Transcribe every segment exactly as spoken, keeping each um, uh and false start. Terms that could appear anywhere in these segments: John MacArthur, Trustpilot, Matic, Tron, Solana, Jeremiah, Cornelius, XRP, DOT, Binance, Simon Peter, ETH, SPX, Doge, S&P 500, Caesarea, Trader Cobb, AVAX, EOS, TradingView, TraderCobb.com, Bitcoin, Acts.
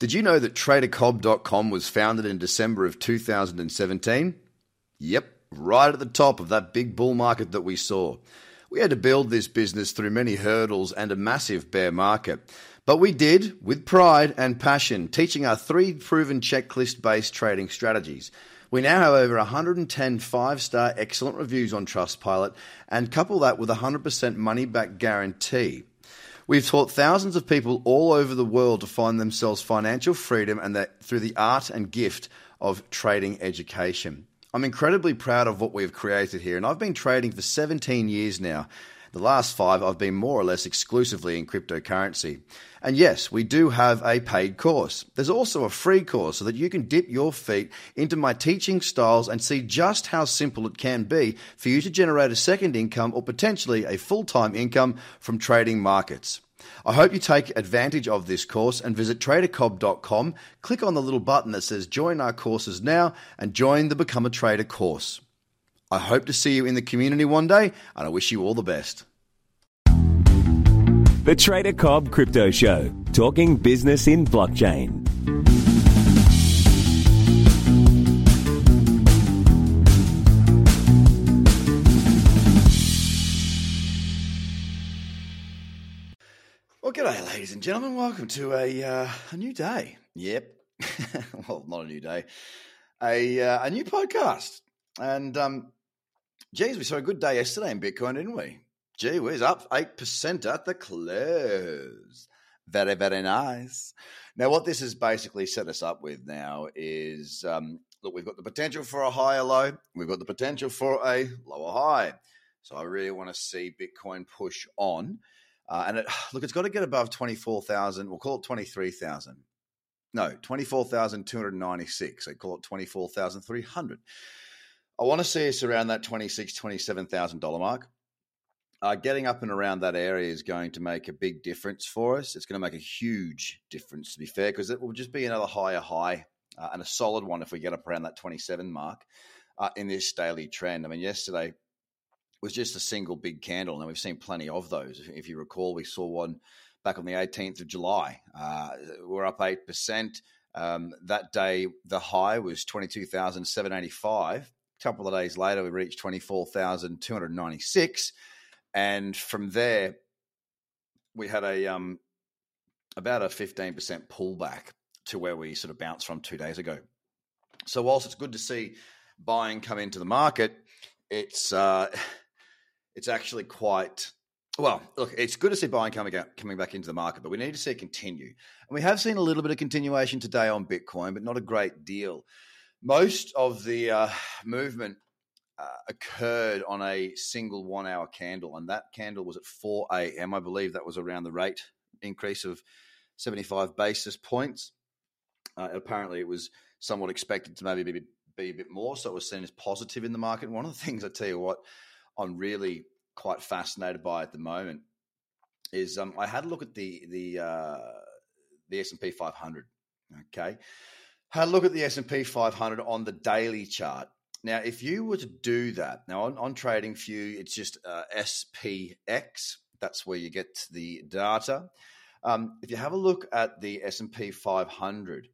Did you know that Trader Cobb dot com was founded in December of two thousand seventeen? Yep, right at the top of that big bull market that we saw. We had to build this business through many hurdles and a massive bear market. But we did, with pride and passion, teaching our three proven checklist-based trading strategies. We now have over one hundred ten five-star excellent reviews on Trustpilot and couple that with a one hundred percent money-back guarantee. We've taught thousands of people all over the world to find themselves financial freedom and that through the art and gift of trading education. I'm incredibly proud of what we've created here, and I've been trading for seventeen years now. The last five, I've been more or less exclusively in cryptocurrency. And yes, we do have a paid course. There's also a free course so that you can dip your feet into my teaching styles and see just how simple it can be for you to generate a second income or potentially a full-time income from trading markets. I hope you take advantage of this course and visit Trader Cobb dot com. Click on the little button that says Join Our Courses Now and join the Become a Trader course. I hope to see you in the community one day, and I wish you all the best. The Trader Cobb Crypto Show, talking business in blockchain. Well, g'day, ladies and gentlemen. Welcome to a uh, a new day. Yep. Well, not a new day. A uh, a new podcast. And um. Geez, we saw a good day yesterday in Bitcoin, didn't we? Gee whiz, up eight percent at the close. Very, very nice. Now, what this has basically set us up with now is, um, look, we've got the potential for a higher low. We've got the potential for a lower high. So I really want to see Bitcoin push on. Uh, and, it, look, it's got to get above twenty-four thousand. We'll call it twenty-three thousand. No, twenty-four thousand two hundred ninety-six. I call it twenty-four thousand three hundred. I want to see us around that twenty-six thousand dollars, twenty-seven thousand dollars mark. Uh, getting up and around that area is going to make a big difference for us. It's going to make a huge difference, to be fair, because it will just be another higher high uh, and a solid one if we get up around that twenty-seven mark uh, in this daily trend. I mean, yesterday was just a single big candle, and we've seen plenty of those. If you recall, we saw one back on the eighteenth of July. Uh, we're up eight percent. Um, that day, the high was twenty-two thousand seven hundred eighty-five. Couple of days later, we reached twenty-four thousand two hundred ninety-six, and from there, we had a um, about a fifteen percent pullback to where we sort of bounced from two days ago. So whilst it's good to see buying come into the market, it's uh, it's actually quite well. Look, it's good to see buying coming out, coming back into the market, but we need to see it continue, and we have seen a little bit of continuation today on Bitcoin, but not a great deal. Most of the uh, movement uh, occurred on a single one-hour candle, and that candle was at four a.m. I believe that was around the rate increase of seventy-five basis points. Uh, apparently, it was somewhat expected to maybe be, be a bit more, so it was seen as positive in the market. One of the things I tell you what I'm really quite fascinated by at the moment is um, I had a look at the the uh, the S and P five hundred. Okay. Had a look at the S and P five hundred on the daily chart. Now, if you were to do that, now on, on TradingView, it's just uh, S P X. That's where you get the data. Um, if you have a look at the S and P five hundred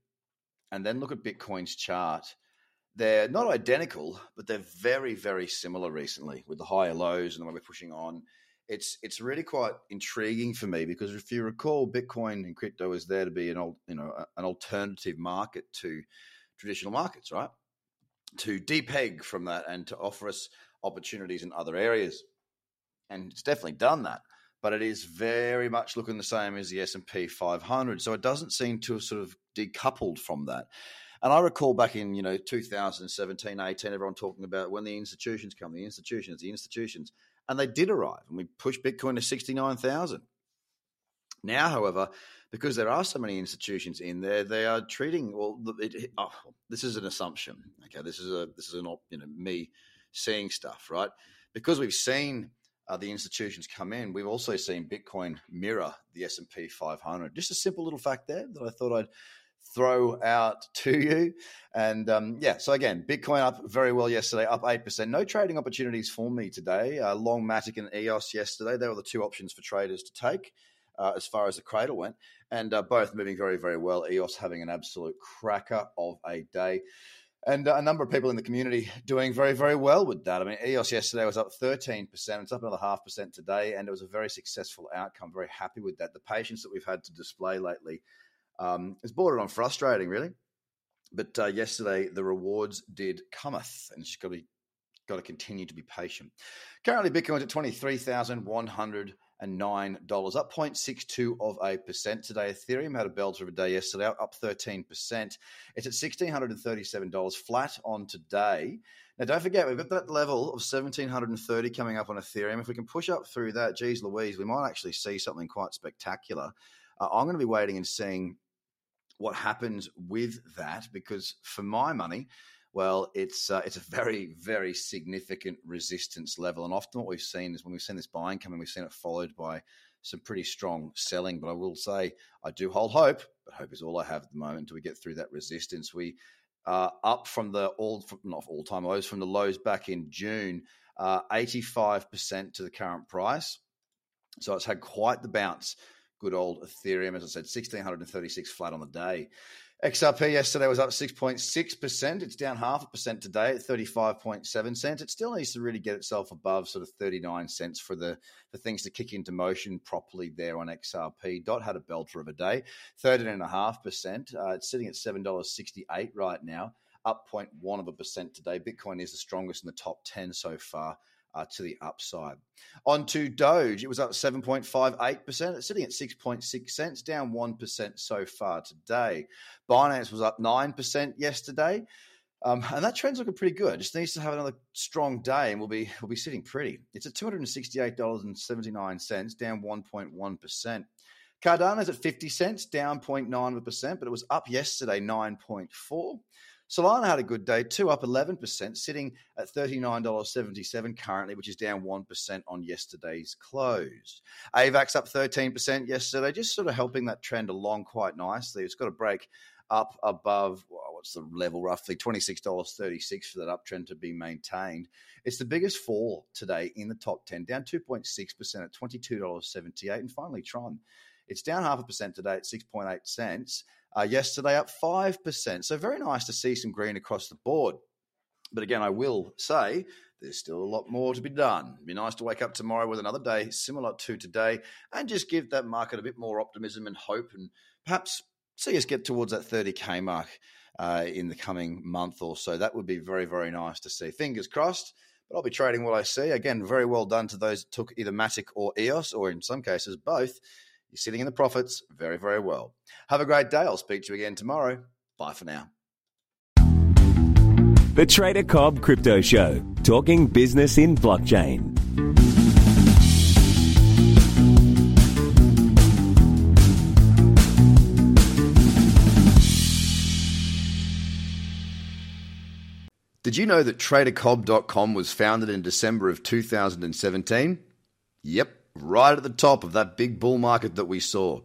and then look at Bitcoin's chart, they're not identical, but they're very, very similar recently with the higher lows and the way we're pushing on. It's it's really quite intriguing for me because if you recall, Bitcoin and crypto is there to be an old, you know, an alternative market to traditional markets, right? To depeg from that and to offer us opportunities in other areas, and it's definitely done that. But it is very much looking the same as the S and P five hundred, so it doesn't seem to have sort of decoupled from that. And I recall back in, you know, two thousand seventeen, eighteen, everyone talking about when the institutions come, the institutions, the institutions. And they did arrive, and we pushed Bitcoin to sixty-nine thousand. Now, however, because there are so many institutions in there, they are treating. Well, it, oh, this is an assumption. Okay, this is a this is an you know me seeing stuff, right? Because we've seen uh, the institutions come in, we've also seen Bitcoin mirror the S and P five hundred. Just a simple little fact there that I thought I'd throw out to you. And um, yeah, so again, Bitcoin up very well yesterday, up eight percent. No trading opportunities for me today. Uh, long Matic and E O S yesterday, they were the two options for traders to take. uh, as far as the cradle went, and uh, both moving very, very well. E O S having an absolute cracker of a day. And a number of people in the community doing very, very well with that. I mean, E O S yesterday was up thirteen percent. It's up another half percent today, and it was a very successful outcome. Very happy with that. The patience that we've had to display lately um, is bordered on frustrating, really. But uh, yesterday, the rewards did cometh, and she's got to, be, got to continue to be patient. Currently, Bitcoin's at twenty-three thousand one hundred dollars. And nine dollars, up zero point six two of a percent today. Ethereum had a belter of a day yesterday, up thirteen percent. It's at one thousand six hundred thirty-seven dollars flat on today. Now, don't forget, we've got that level of one thousand seven hundred thirty dollars coming up on Ethereum. If we can push up through that, geez Louise, we might actually see something quite spectacular. Uh, I'm going to be waiting and seeing what happens with that, because for my money, well, it's uh, it's a very, very significant resistance level. And often what we've seen is when we've seen this buying coming, we've seen it followed by some pretty strong selling. But I will say I do hold hope, but hope is all I have at the moment until we get through that resistance. We are up from the all, not all-time lows, from the lows back in June, uh, eighty-five percent to the current price. So it's had quite the bounce. Good old Ethereum, as I said, one thousand six hundred thirty-six flat on the day. X R P yesterday was up six point six percent. It's down half a percent today at thirty-five point seven cents. It still needs to really get itself above sort of thirty-nine cents for the for things to kick into motion properly there on X R P. D O T had a belter of a day, thirteen point five percent. Uh, it's sitting at seven dollars sixty-eight right now, up zero point one of a percent today. Bitcoin is the strongest in the top ten so far. Uh, to the upside. On to Doge, it was up seven point five eight percent. It's sitting at six point six cents, down one percent so far today. Binance was up nine percent yesterday. Um, and that trend's looking pretty good. Just needs to have another strong day and we'll be we'll be sitting pretty. It's at two hundred sixty-eight dollars and seventy-nine cents, down one point one percent. Cardano's at fifty cents, down zero point nine percent, but it was up yesterday, nine point four percent. Solana had a good day too, up eleven percent, sitting at thirty-nine dollars and seventy-seven cents currently, which is down one percent on yesterday's close. AVAX up thirteen percent yesterday, just sort of helping that trend along quite nicely. It's got to break up above, well, what's the level roughly, twenty-six dollars and thirty-six cents for that uptrend to be maintained. It's the biggest fall today in the top ten, down two point six percent at twenty-two dollars and seventy-eight cents. And finally, Tron. It's down half a percent today at six point eight cents. Uh, yesterday, up five percent. So very nice to see some green across the board. But again, I will say there's still a lot more to be done. It'd be nice to wake up tomorrow with another day similar to today and just give that market a bit more optimism and hope and perhaps see us get towards that thirty K mark uh, in the coming month or so. That would be very, very nice to see. Fingers crossed. But I'll be trading what I see. Again, very well done to those that took either Matic or E O S, or in some cases both. You're sitting in the profits very, very well. Have a great day. I'll speak to you again tomorrow. Bye for now. The Trader Cobb Crypto Show, talking business in blockchain. Did you know that Trader Cobb dot com was founded in December of two thousand seventeen? Yep. Right at the top of that big bull market that we saw.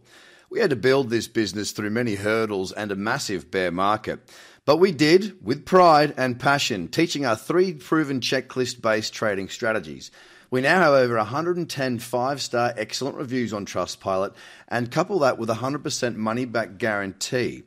We had to build this business through many hurdles and a massive bear market. But we did with pride and passion, teaching our three proven checklist-based trading strategies. We now have over one hundred ten five-star excellent reviews on Trustpilot and couple that with a one hundred percent money-back guarantee.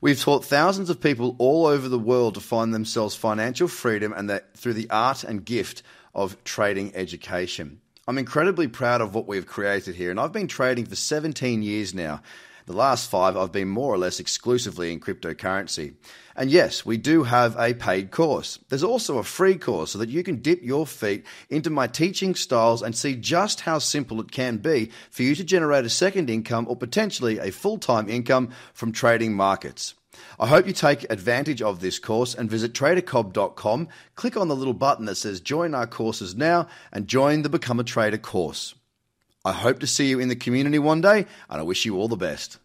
We've taught thousands of people all over the world to find themselves financial freedom and that through the art and gift of trading education. I'm incredibly proud of what we've created here, and I've been trading for seventeen years now. The last five, I've been more or less exclusively in cryptocurrency. And yes, we do have a paid course. There's also a free course so that you can dip your feet into my teaching styles and see just how simple it can be for you to generate a second income or potentially a full-time income from trading markets. I hope you take advantage of this course and visit Trader Cobb dot com. Click on the little button that says Join Our Courses Now and join the Become a Trader course. I hope to see you in the community one day, and I wish you all the best.